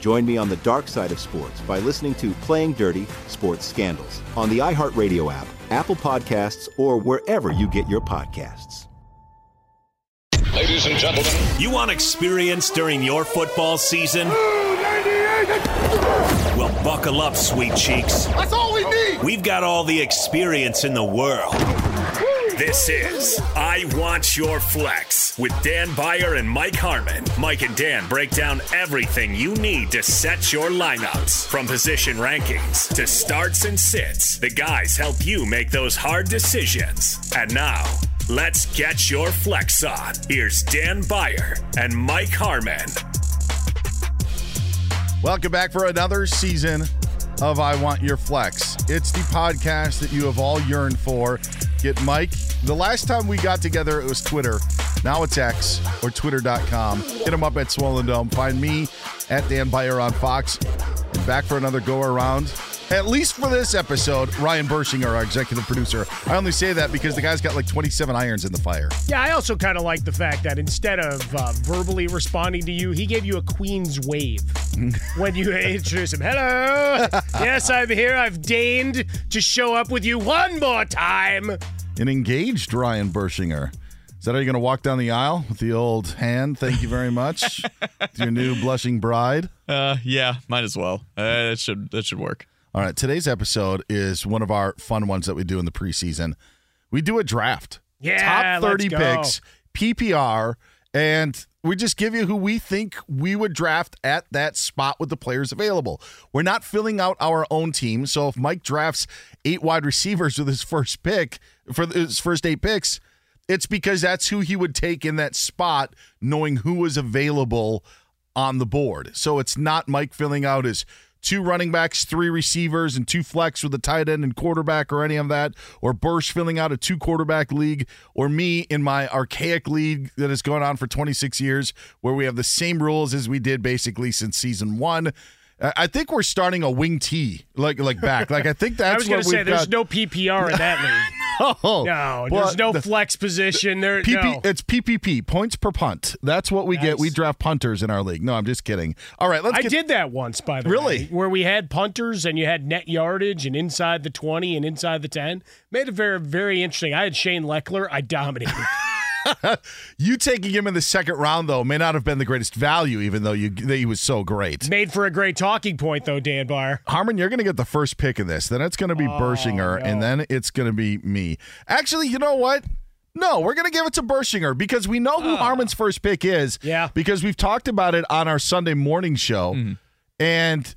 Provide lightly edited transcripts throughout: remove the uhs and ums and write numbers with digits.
Join me on the dark side of sports by listening to Playing Dirty: Sports Scandals on the iHeartRadio app, Apple Podcasts, or wherever you get your podcasts. Ladies and gentlemen, you want experience during your football season? Well, buckle up, sweet cheeks. That's all we need. We've got all the experience in the world. This is I Want Your Flex with Dan Beyer and Mike Harmon. Mike and Dan break down everything you need to set your lineups. From position rankings to starts and sits, the guys help you make those hard decisions. And now, let's get your flex on. Here's Dan Beyer and Mike Harmon. Welcome back for another season of I Want Your Flex. It's the podcast that you have all yearned for. Get Mike. The last time we got together, it was Twitter. Now it's X or Twitter.com. Hit him up at Swollen Dome. Find me at Dan Beyer on Fox. And back for another go around. At least for this episode, Ryan Berschinger, our executive producer. I only say that because the guy's got like 27 irons in the fire. Yeah, I also kind of like the fact that instead of verbally responding to you, he gave you a Queen's wave when you introduced him. Hello. Yes, I'm here. I've deigned to show up with you one more time. An engaged Ryan Berschinger. Is that how you're going to walk down the aisle with the old hand? Thank you very much. With your new blushing bride? Yeah, might as well. It should work. All right, today's episode is one of our fun ones that we do in the preseason. We do a draft. Yeah, top 30 picks, PPR, and we just give you who we think we would draft at that spot with the players available. We're not filling out our own team, so if Mike drafts 8 wide receivers with his first pick, for his first 8 picks, it's because that's who he would take in that spot, knowing who was available on the board. So it's not Mike filling out his 2 running backs, 3 receivers, and 2 flex with a tight end and quarterback or any of that, or Bursch filling out a 2 quarterback league, or me in my archaic league that has gone on for 26 years where we have the same rules as we did basically since season 1. I think we're starting a wing T, like back. Like I think that's I was going to say, there's no PPR in that league. No, there's no flex position. It's PPP, points per punt. That's what we get. We draft punters in our league. No, I'm just kidding. All right, I did that once, by the way. Really? Where we had punters and you had net yardage and inside the 20 and inside the 10. Made it very, very interesting. I had Shane Leckler. I dominated. You taking him in the second round, though, may not have been the greatest value, even though he was so great. Made for a great talking point, though, Dan Beyer. Harmon, you're going to get the first pick in this. Then it's going to be Berschinger, no. And then it's going to be me. Actually, you know what? No, we're going to give it to Berschinger because we know who Harmon's first pick is because we've talked about it on our Sunday morning show, and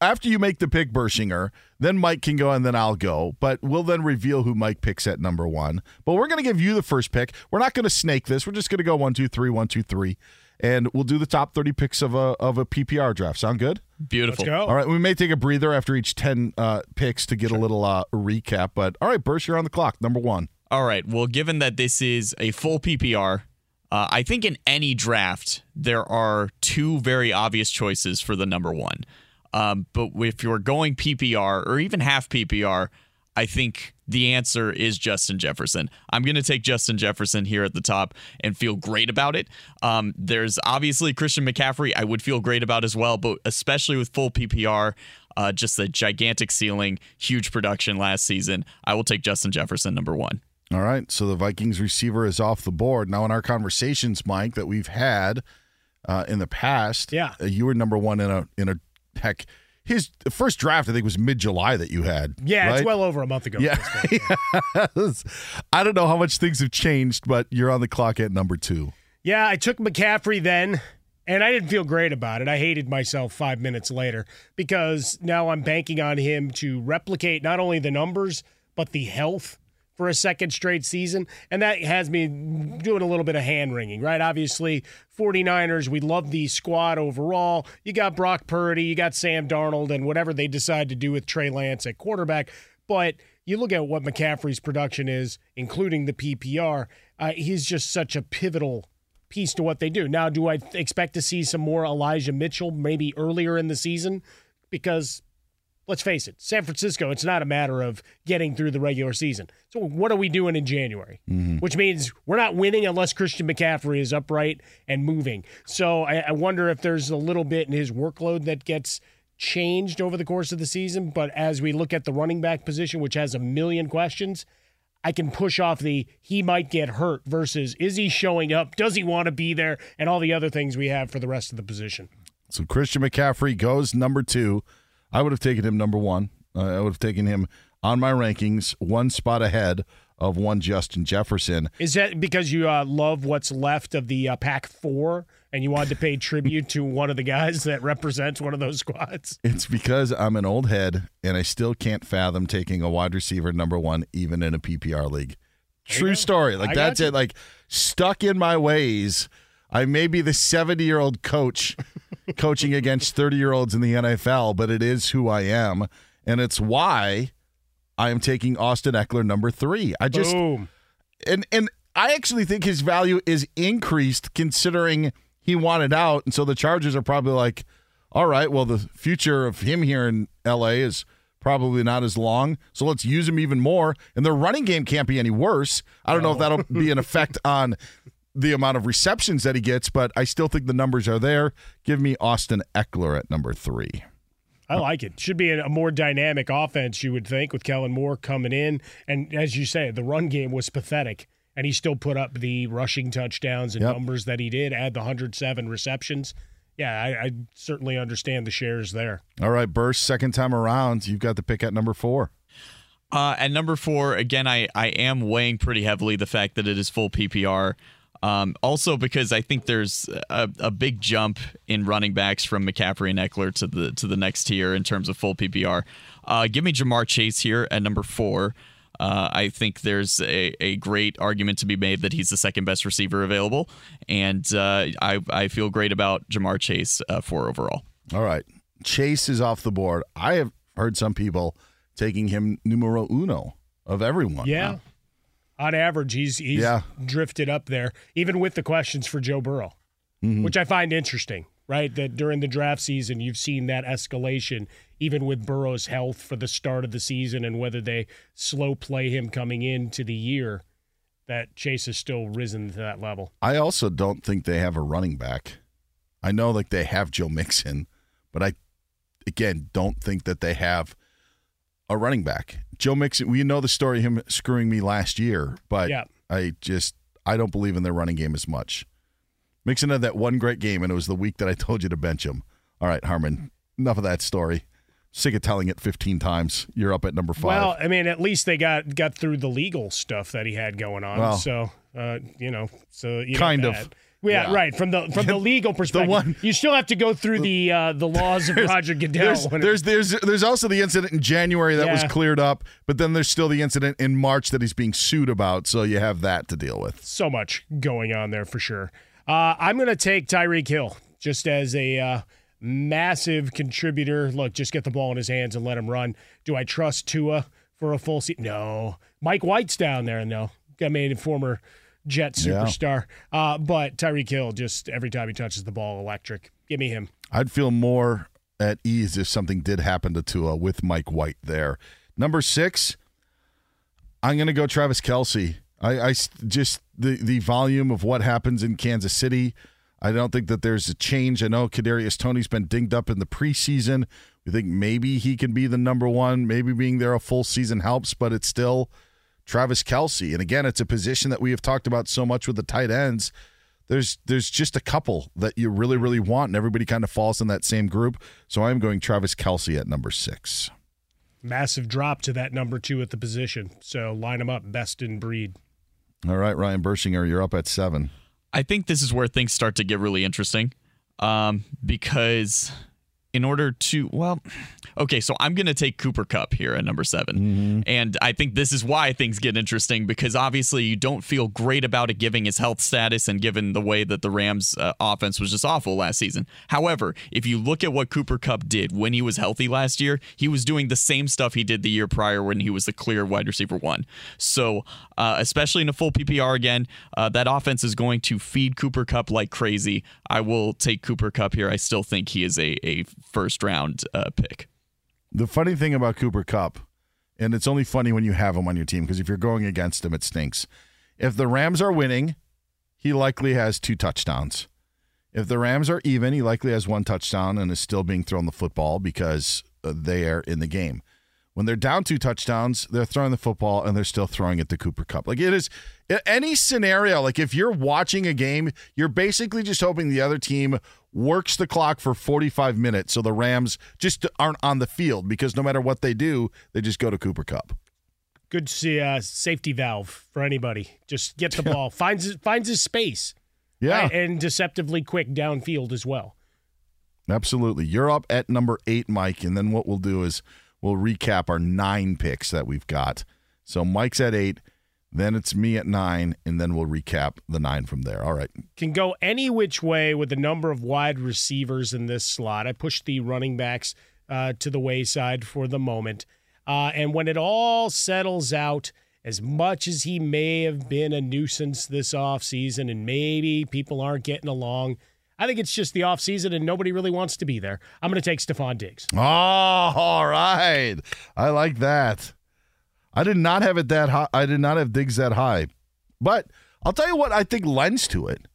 after you make the pick, Berschinger, then Mike can go and then I'll go. But we'll then reveal who Mike picks at number one. But we're going to give you the first pick. We're not going to snake this. We're just going to go 1, 2, 3, 1, 2, 3. And we'll do the top 30 picks of a PPR draft. Sound good? Beautiful. Let's go. All right, we may take a breather after each 10 picks to get a little recap. But all right, Bursch, you're on the clock. Number one. All right, well, given that this is a full PPR, I think in any draft, there are two very obvious choices for the number one. But if you're going PPR or even half PPR, I think the answer is Justin Jefferson. I'm going to take Justin Jefferson here at the top and feel great about it. There's obviously Christian McCaffrey I would feel great about as well, but especially with full PPR, just a gigantic ceiling, huge production last season. I will take Justin Jefferson number one. All right, so the Vikings receiver is off the board. Now in our conversations, Mike, that we've had in the past, you were number one in a heck. His first draft, I think, was mid-July that you had. Yeah, right? It's well over a month ago. Yeah. Yes. I don't know how much things have changed, but you're on the clock at number two. Yeah, I took McCaffrey then, and I didn't feel great about it. I hated myself 5 minutes later because now I'm banking on him to replicate not only the numbers, but the health for a second straight season, and that has me doing a little bit of hand-wringing, right? Obviously, 49ers, we love the squad overall. You got Brock Purdy, you got Sam Darnold, and whatever they decide to do with Trey Lance at quarterback. But you look at what McCaffrey's production is, including the PPR, he's just such a pivotal piece to what they do. Now, do I expect to see some more Elijah Mitchell maybe earlier in the season? Because let's face it, San Francisco, it's not a matter of getting through the regular season. So what are we doing in January? Mm-hmm. Which means we're not winning unless Christian McCaffrey is upright and moving. So I wonder if there's a little bit in his workload that gets changed over the course of the season. But as we look at the running back position, which has a million questions, I can push off the he might get hurt versus is he showing up, does he want to be there, and all the other things we have for the rest of the position. So Christian McCaffrey goes number two. I would have taken him number one. I would have taken him on my rankings one spot ahead of one Justin Jefferson. Is that because you love what's left of the Pack 4 and you wanted to pay tribute to one of the guys that represents one of those squads? It's because I'm an old head and I still can't fathom taking a wide receiver number one even in a PPR league. True story. Like that's it. Like stuck in my ways. I may be the 70-year-old coach coaching against 30-year-olds in the NFL, but it is who I am, and it's why I am taking Austin Ekeler number three. I just and I actually think his value is increased considering he wanted out, and so the Chargers are probably like, all right, well, the future of him here in L.A. is probably not as long, so let's use him even more, and their running game can't be any worse. I don't know if that'll be an effect on the amount of receptions that he gets, but I still think the numbers are there. Give me Austin Ekeler at number three. I like it. Should be a more dynamic offense, you would think, with Kellen Moore coming in. And as you say, the run game was pathetic, and he still put up the rushing touchdowns and numbers that he did, add the 107 receptions. Yeah, I certainly understand the shares there. All right, Bursch, second time around, you've got the pick at number four. At number four, again, I am weighing pretty heavily the fact that it is full PPR. Also because I think there's a big jump in running backs from McCaffrey and Ekeler to the next tier in terms of full PPR. Give me Ja'Marr Chase here at number four. I think there's a great argument to be made that he's the second best receiver available, and I feel great about Ja'Marr Chase for overall. All right. Chase is off the board. I have heard some people taking him numero uno of everyone. Yeah. Wow. On average, he's drifted up there, even with the questions for Joe Burrow, which I find interesting, right? That during the draft season, you've seen that escalation, even with Burrow's health for the start of the season and whether they slow play him coming into the year, that Chase has still risen to that level. I also don't think they have a running back. I know like they have Joe Mixon, but I, again, don't think that they have a running back. Joe Mixon, we know the story of him screwing me last year, but I don't believe in their running game as much. Mixon had that one great game, and it was the week that I told you to bench him. All right, Harmon, enough of that story. Sick of telling it 15 times. You're up at number five. Well, I mean, at least they got through the legal stuff that he had going on. Well, so, you know, so you kind of. Yeah, right. From the legal perspective, you still have to go through the laws of Roger Goodell. There's also the incident in January that was cleared up, but then there's still the incident in March that he's being sued about. So you have that to deal with. So much going on there for sure. I'm going to take Tyreek Hill just as a massive contributor. Look, just get the ball in his hands and let him run. Do I trust Tua for a full season? No. Mike White's down there. No, I mean, former Jet superstar. Yeah. But Tyreek Hill, just every time he touches the ball, electric. Give me him. I'd feel more at ease if something did happen to Tua with Mike White there. Number 6, I'm going to go Travis Kelce. I just the volume of what happens in Kansas City. I don't think that there's a change. I know Kadarius Toney's been dinged up in the preseason. We think maybe he can be the number one. Maybe being there a full season helps, but it's still Travis Kelce. And again, it's a position that we have talked about so much with the tight ends. There's just a couple that you really, really want, and everybody kind of falls in that same group. So I'm going Travis Kelce at number 6. Massive drop to that number 2 at the position. So line them up, best in breed. All right, Ryan Berschinger, you're up at 7. I think this is where things start to get really interesting because in order to, so I'm going to take Cooper Kupp here at number 7. Mm-hmm. And I think this is why things get interesting, because obviously you don't feel great about it given his health status and given the way that the Rams offense was just awful last season. However, if you look at what Cooper Kupp did when he was healthy last year, he was doing the same stuff he did the year prior when he was the clear wide receiver 1. So especially in a full PPR again, that offense is going to feed Cooper Kupp like crazy. I will take Cooper Kupp here. I still think he is a first-round pick. The funny thing about Cooper Kupp, and it's only funny when you have him on your team, because if you're going against him, it stinks. If the Rams are winning, he likely has 2 touchdowns. If the Rams are even, he likely has 1 touchdown and is still being thrown the football because they are in the game. When they're down 2 touchdowns, they're throwing the football and they're still throwing it to Cooper Kupp. Like, it is any scenario, like if you're watching a game, you're basically just hoping the other team works the clock for 45 minutes so the Rams just aren't on the field, because no matter what they do, they just go to Cooper Kupp. Good to see a safety valve for anybody. Just get the ball, finds his space. Yeah. Right? And deceptively quick downfield as well. Absolutely. You're up at number 8, Mike, and then what we'll do is we'll recap our 9 picks that we've got. So Mike's at 8, then it's me at 9, and then we'll recap the 9 from there. All right. Can go any which way with the number of wide receivers in this slot. I pushed the running backs to the wayside for the moment. And when it all settles out, as much as he may have been a nuisance this offseason and maybe people aren't getting along, I think it's just the offseason and nobody really wants to be there. I'm going to take Stephon Diggs. Oh, all right. I like that. I did not have it that high. I did not have Diggs that high. But I'll tell you what I think lends to it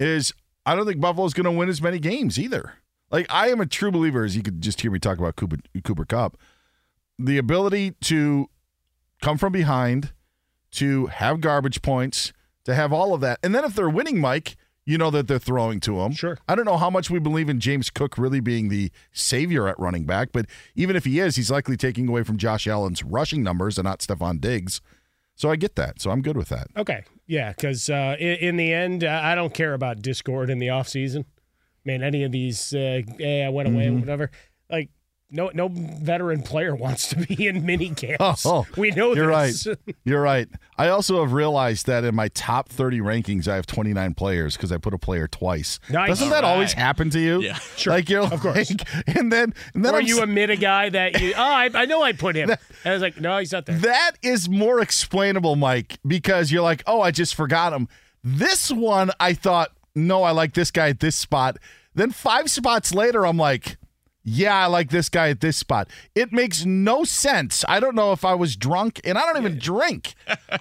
is I don't think Buffalo's going to win as many games either. Like, I am a true believer, as you could just hear me talk about Cooper Kupp, the ability to come from behind, to have garbage points, to have all of that. And then if they're winning, Mike, you know that they're throwing to him. Sure. I don't know how much we believe in James Cook really being the savior at running back, but even if he is, he's likely taking away from Josh Allen's rushing numbers and not Stephon Diggs. So I get that. So I'm good with that. Okay. Yeah, because in the end, I don't care about discord in the offseason. Man, any of these, I went away, whatever. Like, no veteran player wants to be in mini camps. We know this. You're right. I also have realized that in my top 30 rankings, I have 29 players because I put a player twice. Nice. Doesn't that always happen to you? Yeah, sure. Like, you're of course. Like, and then you admit a guy that you? I know I put him. That, and I was like, no, he's not there. That is more explainable, Mike, because you're like, oh, I just forgot him. This one, I thought, no, I like this guy at this spot. Then 5 spots later, I'm like, yeah, I like this guy at this spot. It makes no sense. I don't know if I was drunk, and I don't even drink.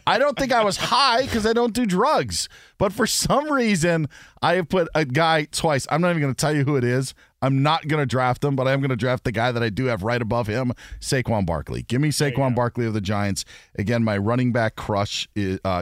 I don't think I was high because I don't do drugs. But for some reason, I have put a guy twice. I'm not even going to tell you who it is. I'm not going to draft him, but I am going to draft the guy that I do have right above him, Saquon Barkley. Give me Saquon Barkley of the Giants. Again, my running back crush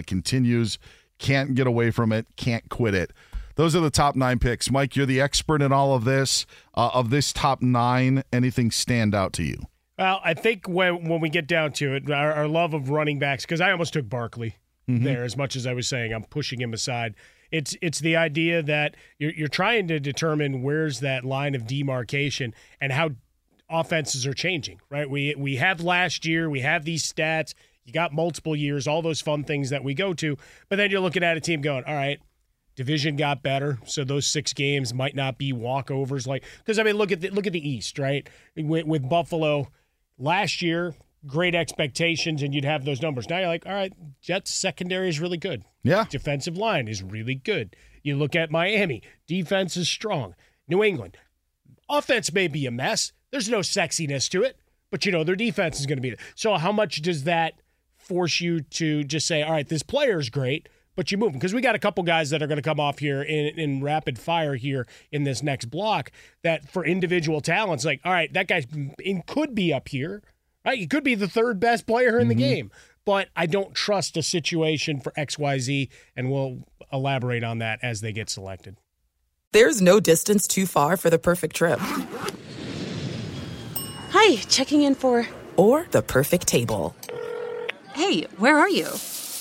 continues. Can't get away from it. Can't quit it. Those are the top 9 picks. Mike, you're the expert in all of this. Of this top 9, anything stand out to you? Well, I think when we get down to it, our love of running backs, because I almost took Barkley there as much as I was saying I'm pushing him aside. It's the idea that you're trying to determine where's that line of demarcation and how offenses are changing, right? We have last year, we have these stats, you got multiple years, all those fun things that we go to, but then you're looking at a team going, all right, division got better, so those 6 games might not be walkovers. Like, because I mean, look at the East, right? With Buffalo last year, great expectations, and you'd have those numbers. Now you're like, all right, Jets secondary is really good. Yeah, defensive line is really good. You look at Miami, defense is strong. New England, offense may be a mess. There's no sexiness to it, but you know their defense is going to be there. So how much does that force you to just say, all right, this player is great? But you move them, because we got a couple guys that are going to come off here in rapid fire here in this next block that for individual talents, like, all right, that guy could be up here, right? He could be the third best player in the game, but I don't trust a situation for XYZ, and we'll elaborate on that as they get selected. There's no distance too far for the perfect trip. Hi, checking in for... Or the perfect table. Hey, where are you?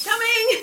Coming!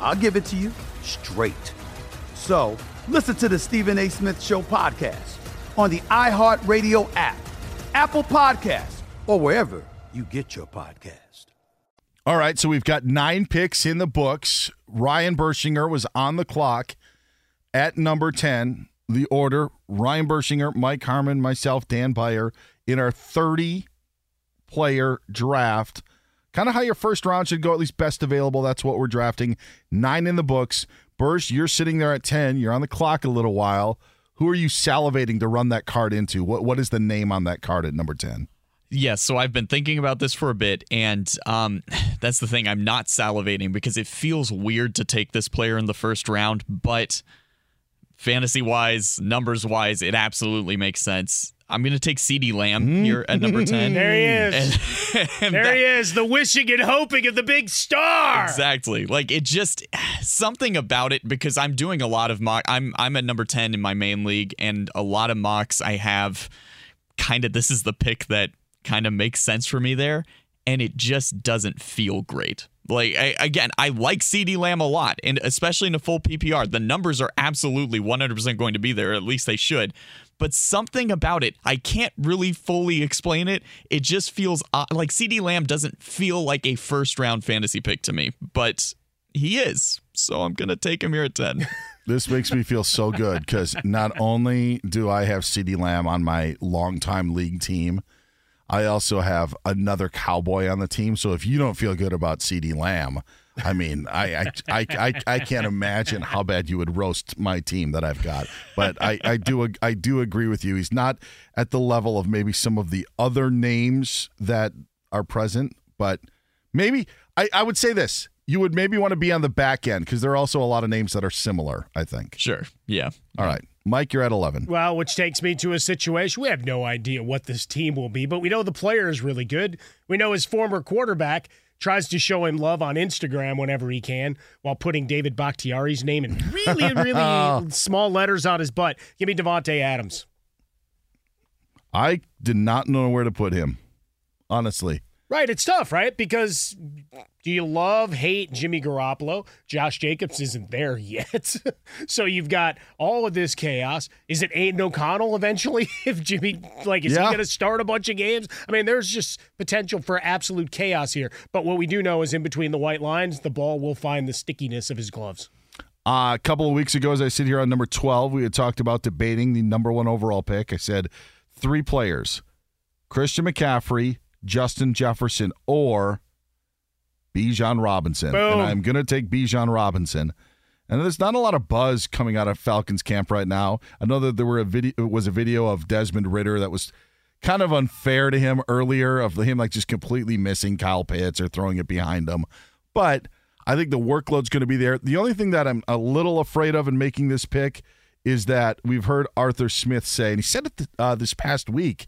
I'll give it to you straight. So, listen to the Stephen A. Smith Show podcast on the iHeartRadio app, Apple Podcasts, or wherever you get your podcast. All right, so we've got 9 picks in the books. Ryan Berschinger was on the clock at number 10. The order, Ryan Berschinger, Mike Harmon, myself, Dan Beyer, in our 30-player draft. Kind of how your first round should go, at least best available. That's what we're drafting. 9 in the books. Bursch, you're sitting there at 10. You're on the clock a little while. Who are you salivating to run that card into? What is the name on that card at number 10? Yeah, so I've been thinking about this for a bit, and that's the thing. I'm not salivating because it feels weird to take this player in the first round, but fantasy-wise, numbers-wise, it absolutely makes sense. I'm going to take CeeDee Lamb here at number 10. There he is. And there he is, the wishing and hoping of the big star. Exactly. Like, it just, something about it, because I'm doing a lot of mock. I'm at number 10 in my main league, and a lot of mocks I have kind of, this is the pick that kind of makes sense for me there, and it just doesn't feel great. Like, I like CeeDee Lamb a lot, and especially in a full PPR. The numbers are absolutely 100% going to be there, at least they should. But something about it, I can't really fully explain it. It just feels like CeeDee Lamb doesn't feel like a first-round fantasy pick to me, but he is. So I'm going to take him here at 10. This makes me feel so good because not only do I have CeeDee Lamb on my longtime league team, I also have another Cowboy on the team. So if you don't feel good about CeeDee Lamb, I mean, I can't imagine how bad you would roast my team that I've got. But I do agree with you. He's not at the level of maybe some of the other names that are present, but maybe I would say this. You would maybe want to be on the back end because there are also a lot of names that are similar, I think. Sure. Yeah. All right. Mike, you're at 11. Well, which takes me to a situation. We have no idea what this team will be, but we know the player is really good. We know his former quarterback tries to show him love on Instagram whenever he can while putting David Bakhtiari's name in really, really small letters on his butt. Give me Devontae Adams. I did not know where to put him, honestly. Right, it's tough, right? Because do you love, hate Jimmy Garoppolo? Josh Jacobs isn't there yet. So you've got all of this chaos. Is it Aiden O'Connell eventually? If Jimmy, is he going to start a bunch of games? I mean, there's just potential for absolute chaos here. But what we do know is in between the white lines, the ball will find the stickiness of his gloves. A couple of weeks ago, as I sit here on number 12, we had talked about debating the number one overall pick. I said three players, Christian McCaffrey, Justin Jefferson, or Bijan Robinson. Boom. And I'm going to take Bijan Robinson. And there's not a lot of buzz coming out of Falcons camp right now. I know that there was a video of Desmond Ridder that was kind of unfair to him earlier, of him just completely missing Kyle Pitts or throwing it behind him. But I think the workload's going to be there. The only thing that I'm a little afraid of in making this pick is that we've heard Arthur Smith say, and he said it this past week,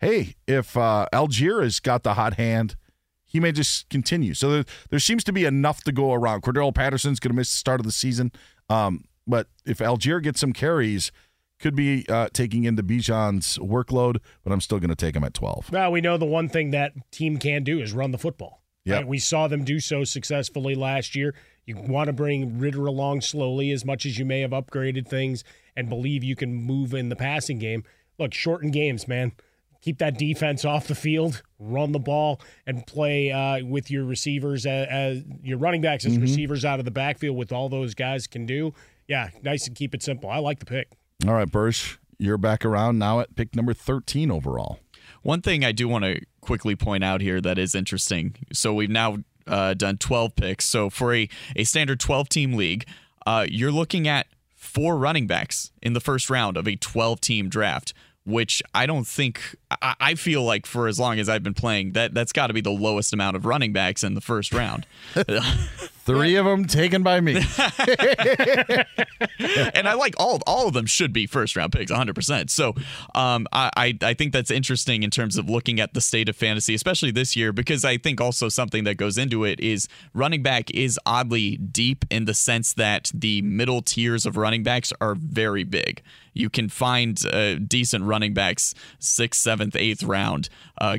hey, if Allgeier has got the hot hand, he may just continue. So there seems to be enough to go around. Cordero Patterson's going to miss the start of the season. But if Allgeier gets some carries, could be taking into Bijan's workload, but I'm still going to take him at 12. Well, we know the one thing that team can do is run the football. Yep. Right? We saw them do so successfully last year. You want to bring Ridder along slowly as much as you may have upgraded things and believe you can move in the passing game. Look, shorten games, man. Keep that defense off the field, run the ball, and play with your receivers, as your running backs as receivers out of the backfield with all those guys can do. Yeah, nice and keep it simple. I like the pick. All right, Bersh, you're back around now at pick number 13 overall. One thing I do want to quickly point out here that is interesting. So we've now done 12 picks. So for a standard 12-team league, you're looking at 4 running backs in the first round of a 12-team draft, which I don't think, I feel like for as long as I've been playing, that's got to be the lowest amount of running backs in the first round. 3 of them taken by me. And I like all of them should be first round picks, 100%. So I think that's interesting in terms of looking at the state of fantasy, especially this year, because I think also something that goes into it is running back is oddly deep in the sense that the middle tiers of running backs are very big. You can find decent running backs 6th, 7th, 8th round,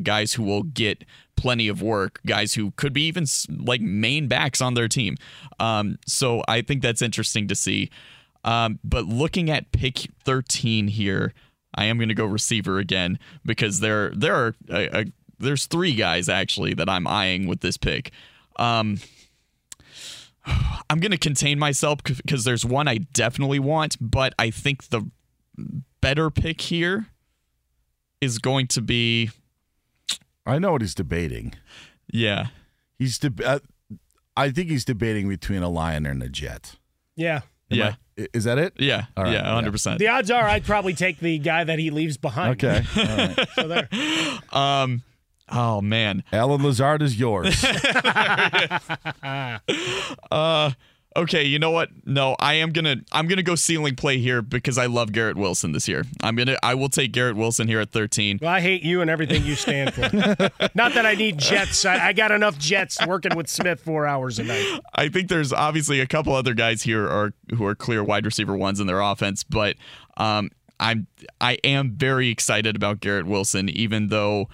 guys who will get plenty of work, guys who could be even main backs on their team. So I think that's interesting to see. But looking at pick 13 here, I am going to go receiver again because there's 3 guys actually that I'm eyeing with this pick. I'm going to contain myself because there's one I definitely want, but I think the better pick here is going to be... I know what he's debating. Yeah. I think he's debating between a Lion and a Jet. Yeah. Is that it? Yeah. All right. Yeah, 100%. The odds are I'd probably take the guy that he leaves behind. Okay. All right. So there. Oh, man. Alan Lazard is yours. Okay, you know what? No, I'm gonna go ceiling play here because I love Garrett Wilson this year. I will take Garrett Wilson here at 13. Well, I hate you and everything you stand for. Not that I need Jets. I got enough Jets working with Smith 4 hours a night. I think there's obviously a couple other guys here who are clear wide receiver ones in their offense, but I am very excited about Garrett Wilson, even though.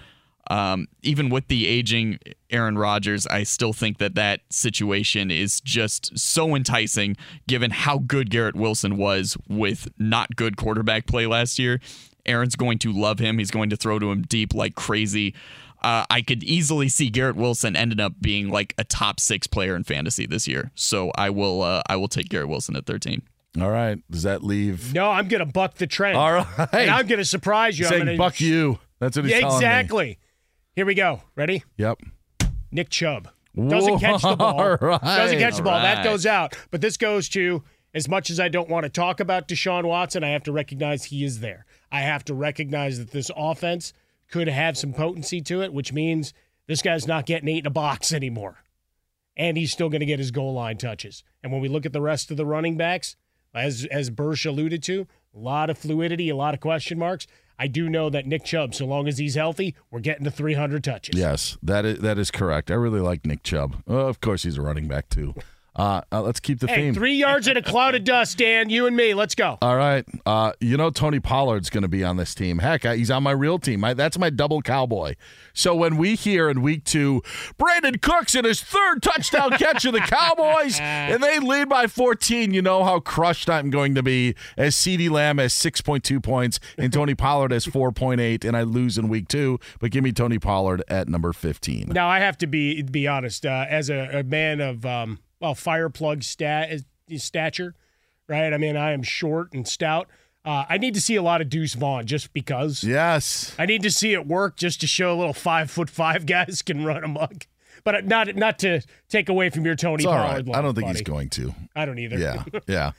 Even with the aging Aaron Rodgers, I still think that situation is just so enticing given how good Garrett Wilson was with not good quarterback play last year. Aaron's going to love him. He's going to throw to him deep like crazy. I could easily see Garrett Wilson ended up being like a top 6 player in fantasy this year. So I will take Garrett Wilson at 13. All right. Does that leave? No, I'm going to buck the trend. All right. And I'm going to surprise you. He's saying buck you. That's what he's telling me. Exactly. Here we go. Ready? Yep. Nick Chubb. Doesn't catch the ball. All right. Doesn't catch the ball. That goes out. But this goes to, as much as I don't want to talk about Deshaun Watson, I have to recognize he is there. I have to recognize that this offense could have some potency to it, which means this guy's not getting 8 in a box anymore. And he's still going to get his goal line touches. And when we look at the rest of the running backs, as Bersch alluded to, a lot of fluidity, a lot of question marks. I do know that Nick Chubb, so long as he's healthy, we're getting to 300 touches. Yes, that is correct. I really like Nick Chubb. Oh, of course, he's a running back, too. Let's keep the theme. 3 yards in a cloud of dust, Dan. You and me. Let's go. All right. You know Tony Pollard's going to be on this team. Heck, he's on my real team. That's my double cowboy. So when we hear in week 2, Brandon Cooks in his 3rd touchdown catch of the Cowboys, and they lead by 14, you know how crushed I'm going to be as CeeDee Lamb has 6.2 points and Tony Pollard has 4.8, and I lose in week 2. But give me Tony Pollard at number 15. Now, I have to be honest. As a man of... well, fireplug stature, right? I mean, I am short and stout. I need to see a lot of Deuce Vaughn just because. Yes. I need to see it work just to show a little 5'5" guys can run amok. But not to take away from your Tony Pollard. Right. I don't think he's going to. I don't either. Yeah, yeah.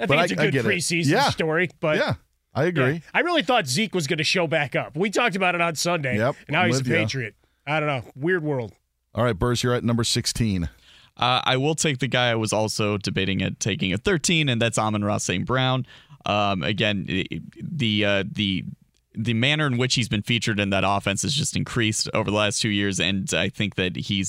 I think it's a good preseason story. But yeah, I agree. Yeah. I really thought Zeke was going to show back up. We talked about it on Sunday, and now he's a Patriot. I don't know. Weird world. All right, Burrs, you're at number 16. I will take the guy I was also debating at taking at 13, and that's Amon-Ra St. Brown. Again, the manner in which he's been featured in that offense has just increased over the last 2 years, and I think that he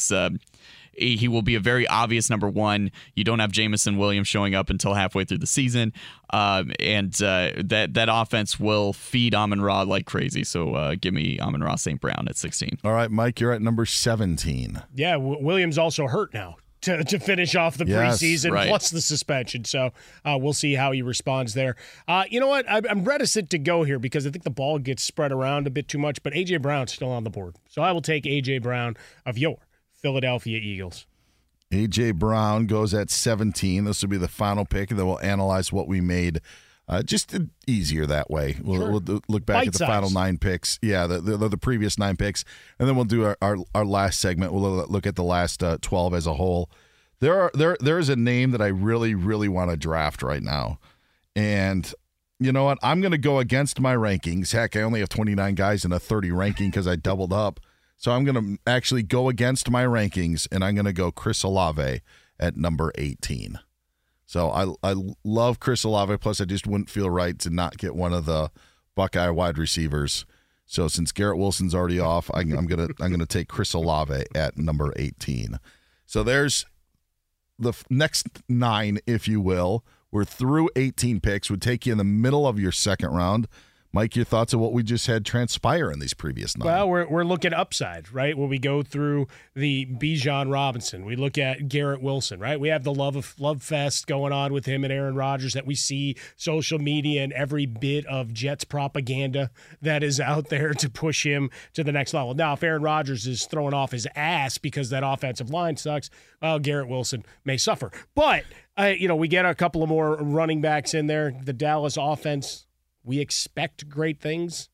will be a very obvious number one. You don't have Jamison Williams showing up until halfway through the season, and that offense will feed Amon-Ra like crazy. So give me Amon-Ra St. Brown at 16. All right, Mike, you're at number 17. Yeah, Williams also hurt now. To finish off the preseason, plus the suspension. So we'll see how he responds there. You know what? I'm reticent to go here because I think the ball gets spread around a bit too much, but A.J. Brown's still on the board. So I will take A.J. Brown of your Philadelphia Eagles. A.J. Brown goes at 17. This will be the final pick, and then we'll analyze what we made. Just easier that way. We'll look back at the final 9 picks. Yeah, the previous 9 picks. And then we'll do our last segment. We'll look at the last 12 as a whole. There is a name that I really, really want to draft right now. And you know what? I'm going to go against my rankings. Heck, I only have 29 guys in a 30 ranking because I doubled up. So I'm going to actually go against my rankings, and I'm going to go Chris Olave at number 18. So I love Chris Olave, plus I just wouldn't feel right to not get one of the Buckeye wide receivers. So since Garrett Wilson's already off, I'm gonna take Chris Olave at number 18. So there's the next 9, if you will. We're through 18 picks. Would take you in the middle of your second round. Mike, your thoughts on what we just had transpire in these previous 9? Well, we're looking upside, right? When we go through the Bijan Robinson, we look at Garrett Wilson, right? We have the love fest going on with him and Aaron Rodgers that we see social media and every bit of Jets propaganda that is out there to push him to the next level. Now, if Aaron Rodgers is throwing off his ass because that offensive line sucks, well, Garrett Wilson may suffer. But, we get a couple of more running backs in there. The Dallas offense... we expect great things.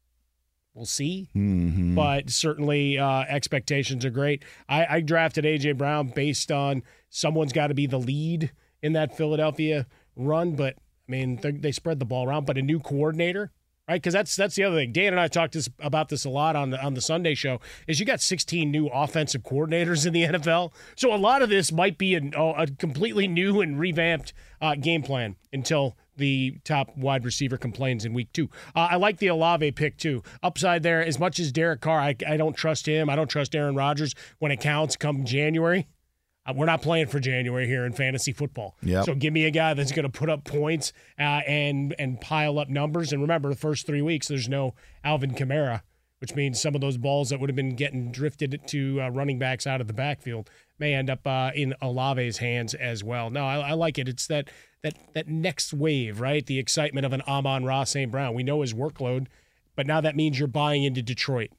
We'll see. Mm-hmm. But certainly expectations are great. I drafted A.J. Brown based on someone's got to be the lead in that Philadelphia run. But, I mean, they spread the ball around. But a new coordinator, right? Because that's the other thing. Dan and I talked about this a lot on the Sunday show, is you got 16 new offensive coordinators in the NFL. So a lot of this might be a completely new and revamped game plan until – the top wide receiver complains in week 2. I like the Olave pick, too. Upside there, as much as Derek Carr, I don't trust him. I don't trust Aaron Rodgers when it counts come January. We're not playing for January here in fantasy football. Yep. So give me a guy that's going to put up points and pile up numbers. And remember, the first 3 weeks, there's no Alvin Kamara, which means some of those balls that would have been getting drifted to running backs out of the backfield may end up in Olave's hands as well. No, I like it. It's that next wave, right? The excitement of an Amon-Ra St. Brown. We know his workload, but now that means you're buying into Detroit,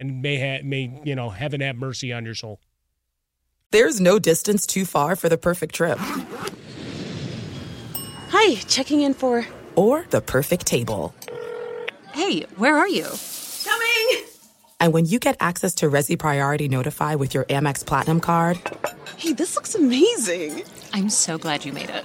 and may heaven have mercy on your soul. There's no distance too far for the perfect trip. Hi, checking in for... Or the perfect table. Hey, where are you? Coming! And when you get access to Resi Priority Notify with your Amex Platinum card... Hey, this looks amazing. I'm so glad you made it.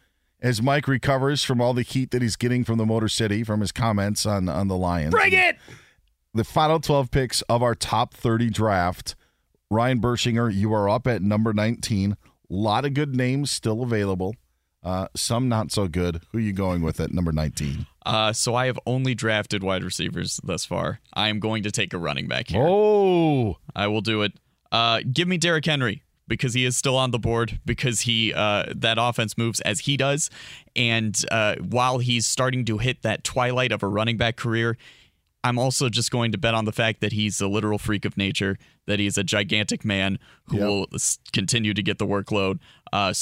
as Mike recovers from all the heat that he's getting from the Motor City from his comments on the Lions. Bring it! The final 12 picks of our top 30 draft. Ryan Berschinger, you are up at number 19. A lot of good names still available. Some not so good. Who are you going with at number 19? So I have only drafted wide receivers thus far. I am going to take a running back here. Oh! I will do it. Give me Derrick Henry, because he is still on the board, because he that offense moves as he does. And while he's starting to hit that twilight of a running back career, I'm also just going to bet on the fact that he's a literal freak of nature, that he's a gigantic man who will continue to get the workload. I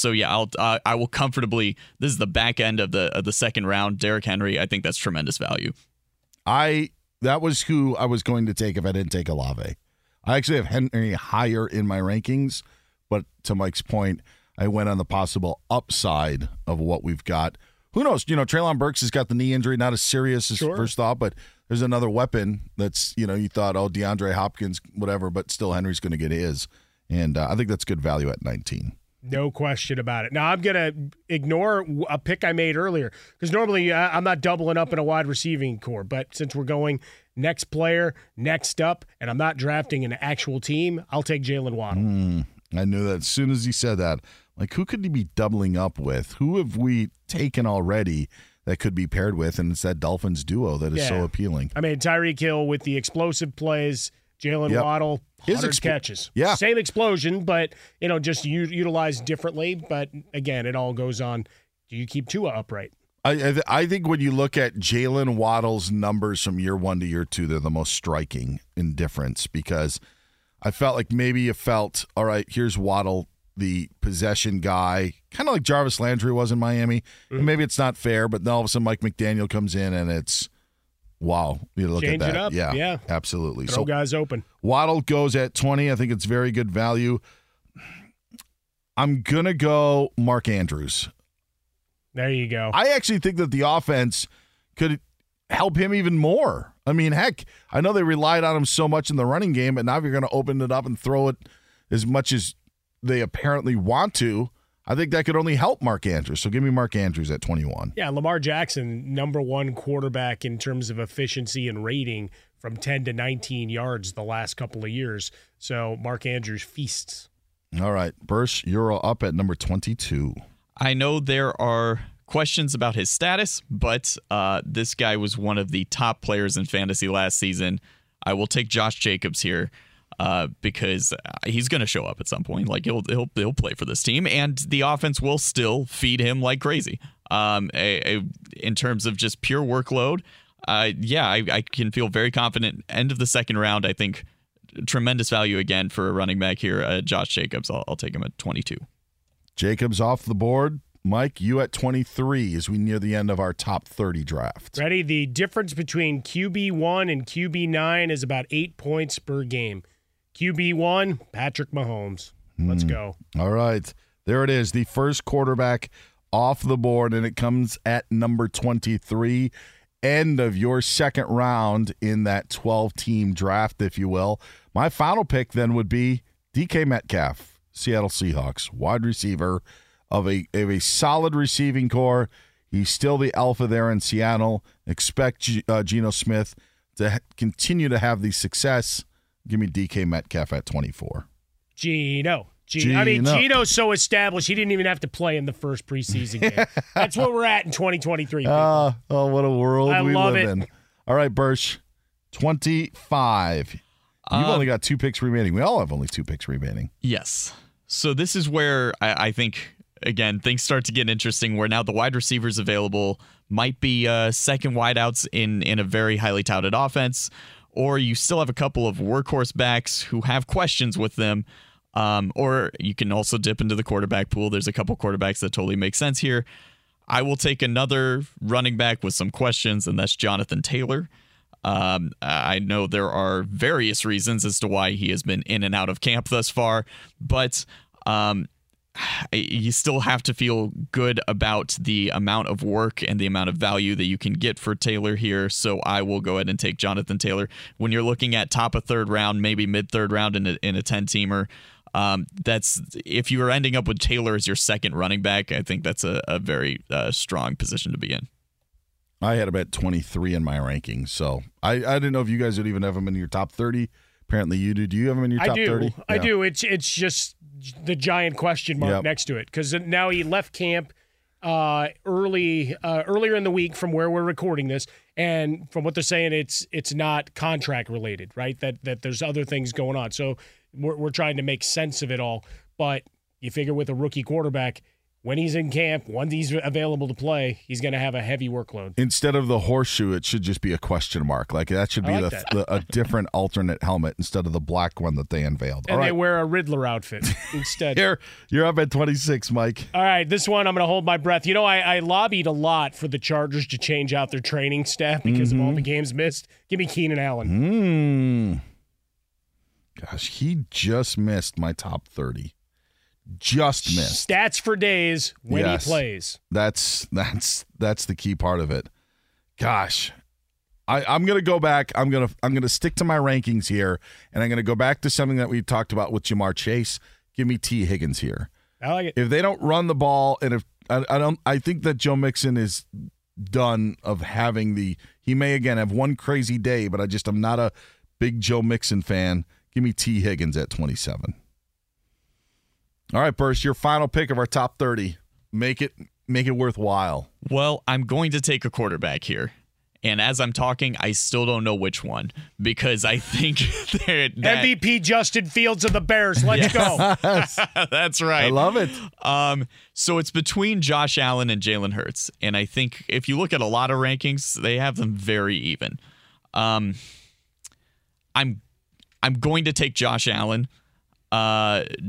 will comfortably. This is the back end of the second round. Derrick Henry, I think that's tremendous value. That was who I was going to take if I didn't take Olave. I actually have Henry higher in my rankings, but to Mike's point, I went on the possible upside of what we've got. Who knows? You know, Treylon Burks has got the knee injury, not as serious as first thought, but there's another weapon that's, you know, you thought, oh, DeAndre Hopkins, whatever, but still Henry's going to get his. And I think that's good value at 19. No question about it. Now, I'm going to ignore a pick I made earlier because normally I'm not doubling up in a wide receiving core, but since we're going next player, next up, and I'm not drafting an actual team, I'll take Jalen Waddle. I knew that as soon as he said that. Like, who could he be doubling up with? Who have we taken already that could be paired with? And it's that Dolphins duo that is so appealing. I mean, Tyreek Hill with the explosive plays, Jalen Waddle, 100 catches. Yeah. Same explosion, but, you know, just utilized differently. But, again, it all goes on. Do you keep Tua upright? I think when you look at Jalen Waddle's numbers from year one to year two, they're the most striking in difference because I felt like maybe you felt, all right, here's Waddle, the possession guy, kind of like Jarvis Landry was in Miami. Mm-hmm. And maybe it's not fair, but then all of a sudden Mike McDaniel comes in and it's, wow, you look change at that. It up. Yeah, absolutely. Throw guys open. Waddle goes at 20. I think it's very good value. I'm going to go Mark Andrews. There you go. I actually think that the offense could help him even more. I mean, heck, I know they relied on him so much in the running game, but now if you're going to open it up and throw it as much as they apparently want to, I think that could only help Mark Andrews. So give me Mark Andrews at 21. Yeah, Lamar Jackson, number one quarterback in terms of efficiency and rating from 10 to 19 yards the last couple of years. So Mark Andrews feasts. All right, Bersh, you're up at number 22. I know there are questions about his status, but this guy was one of the top players in fantasy last season. I will take Josh Jacobs here. Because he's going to show up at some point. Like he'll play for this team, and the offense will still feed him like crazy. In terms of just pure workload, I can feel very confident. End of the second round, I think tremendous value again for a running back here. Josh Jacobs, I'll take him at 22. Jacobs off the board. Mike, you at 23 as we near the end of our top 30 draft. Ready? The difference between QB1 and QB9 is about 8 points per game. QB1, Patrick Mahomes. Let's go. All right. There it is. The first quarterback off the board, and it comes at number 23. End of your second round in that 12-team draft, if you will. My final pick then would be DK Metcalf, Seattle Seahawks, wide receiver of a solid receiving core. He's still the alpha there in Seattle. Expect Geno Smith to continue to have the success. Give me DK Metcalf at 24. Geno. I mean, Geno's so established, he didn't even have to play in the first preseason game. That's where we're at in 2023. Oh, what a world we live in. All right, Bersh, 25. You've only got two picks remaining. We all have only two picks remaining. Yes. So this is where I think, again, things start to get interesting where now the wide receivers available might be second wideouts in a very highly touted offense. Or you still have a couple of workhorse backs who have questions with them. Or you can also dip into the quarterback pool. There's a couple quarterbacks that totally make sense here. I will take another running back with some questions, and that's Jonathan Taylor. I know there are various reasons as to why he has been in and out of camp thus far, but you still have to feel good about the amount of work and the amount of value that you can get for Taylor here. So I will go ahead and take Jonathan Taylor. When you're looking at top of third round, maybe mid third round in a 10-teamer, that's, if you are ending up with Taylor as your second running back, I think that's a very strong position to be in. I had him at 23 in my rankings, so I didn't know if you guys would even have him in your top 30. Apparently you do. Do you have him in your top 30? Yeah. I do. It's just the giant question mark next to it, because now he left camp earlier in the week from where we're recording this, and from what they're saying, it's not contract related, right? That there's other things going on. So we're trying to make sense of it all. But you figure with a rookie quarterback, when he's in camp, when he's available to play, he's going to have a heavy workload. Instead of the horseshoe, it should just be a question mark. Like that should be a different alternate helmet instead of the black one that they unveiled. And they wear a Riddler outfit instead. You're up at 26, Mike. All right, this one I'm going to hold my breath. You know, I lobbied a lot for the Chargers to change out their training staff because of all the games missed. Give me Keenan Allen. Gosh, he just missed my top 30. Just missed. Stats for days when he plays. That's the key part of it. Gosh, I'm gonna go back. I'm gonna stick to my rankings here, and I'm gonna go back to something that we talked about with Ja'Marr Chase. Give me T. Higgins here. I like it. If they don't run the ball, and if I think that Joe Mixon is done of having he may again have one crazy day, but I'm not a big Joe Mixon fan. Give me T. Higgins at 27. All right, Burst, your final pick of our top 30. Make it worthwhile. Well, I'm going to take a quarterback here. And as I'm talking, I still don't know which one, because I think MVP Justin Fields of the Bears. Let's go. That's right. I love it. So it's between Josh Allen and Jalen Hurts. And I think if you look at a lot of rankings, they have them very even. I'm going to take Josh Allen.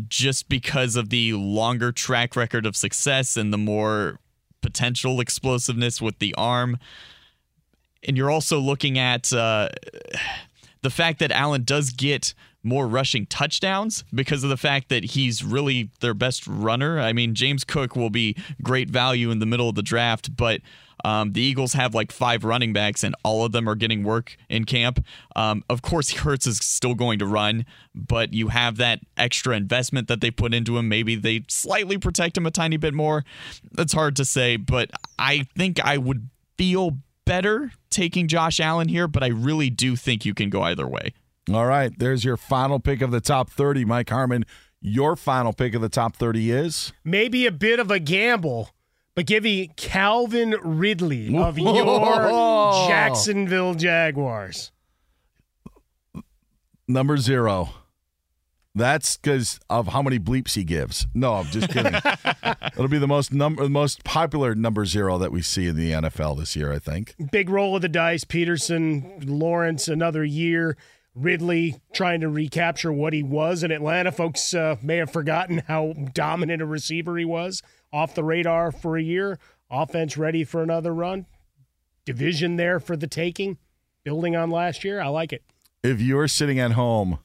Just because of the longer track record of success and the more potential explosiveness with the arm. And you're also looking at the fact that Allen does get more rushing touchdowns because of the fact that he's really their best runner. I mean, James Cook will be great value in the middle of the draft, but The Eagles have like 5 running backs, and all of them are getting work in camp. Of course, Hurts is still going to run, but you have that extra investment that they put into him. Maybe they slightly protect him a tiny bit more. That's hard to say, but I think I would feel better taking Josh Allen here, but I really do think you can go either way. All right, there's your final pick of the top 30. Mike Harmon, your final pick of the top 30 is? Maybe a bit of a gamble, but give me Calvin Ridley of your Jacksonville Jaguars. Number 0. That's because of how many bleeps he gives. No, I'm just kidding. It'll be the most popular number 0 that we see in the NFL this year, I think. Big roll of the dice. Peterson, Lawrence, another year. Ridley trying to recapture what he was in Atlanta. Folks may have forgotten how dominant a receiver he was. Off the radar for a year. Offense ready for another run. Division there for the taking. Building on last year. I like it. If you're sitting at home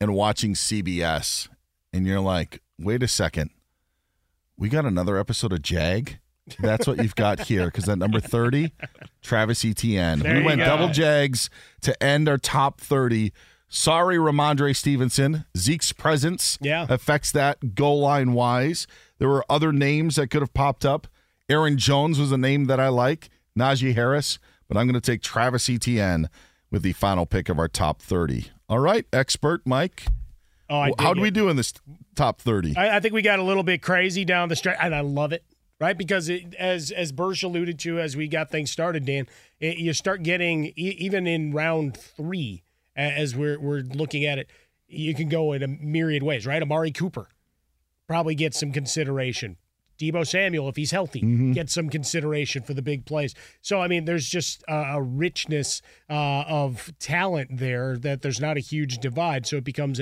and watching CBS, and you're like, wait a second, we got another episode of Jag? That's what you've got here, because at number 30, Travis Etienne. There we went double Jags to end our top 30. Sorry, Ramondre Stevenson. Zeke's presence affects that goal line-wise. There were other names that could have popped up. Aaron Jones was a name that I like. Najee Harris. But I'm going to take Travis Etienne with the final pick of our top 30. All right, expert Mike. How do we do in this top 30? I think we got a little bit crazy down the stretch, and I love it, right? Because as Bursch alluded to as we got things started, Dan, you start getting, even in round 3, as we're looking at it, you can go in a myriad ways, right? Amari Cooper probably gets some consideration. Debo Samuel, if he's healthy, gets some consideration for the big plays. So, I mean, there's just a richness of talent there that there's not a huge divide. So it becomes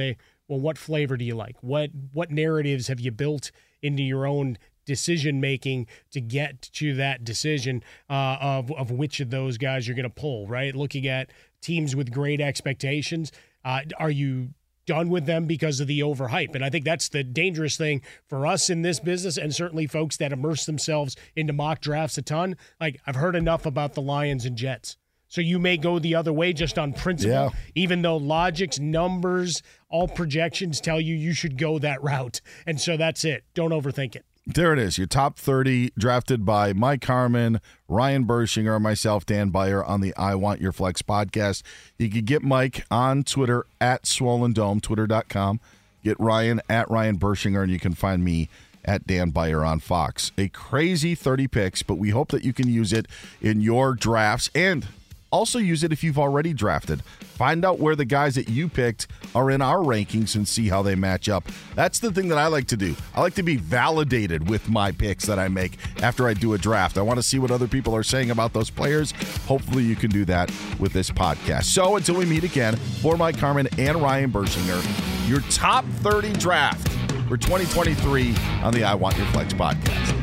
what flavor do you like? What narratives have you built into your own decision-making to get to that decision of which of those guys you're going to pull, right? Looking at teams with great expectations, are you – done with them because of the overhype? And I think that's the dangerous thing for us in this business, and certainly folks that immerse themselves into mock drafts a ton. Like, I've heard enough about the Lions and Jets. So you may go the other way just on principle, even though logics, numbers, all projections tell you should go that route. And so that's it. Don't overthink it. There it is, your top 30, drafted by Mike Harmon, Ryan Berschinger, and myself, Dan Beyer, on the I Want Your Flex podcast. You can get Mike on Twitter, at Swollen Dome, twitter.com. Get Ryan, at Ryan Berschinger, and you can find me, at Dan Beyer on Fox. A crazy 30 picks, but we hope that you can use it in your drafts, and also use it if you've already drafted. Find out where the guys that you picked are in our rankings and see how they match up. That's the thing that I like to do. I like to be validated with my picks that I make after I do a draft. I want to see what other people are saying about those players. Hopefully you can do that with this podcast. So until we meet again, for Mike Harmon and Ryan Berschinger, your top 30 draft for 2023 on the I Want Your Flex podcast.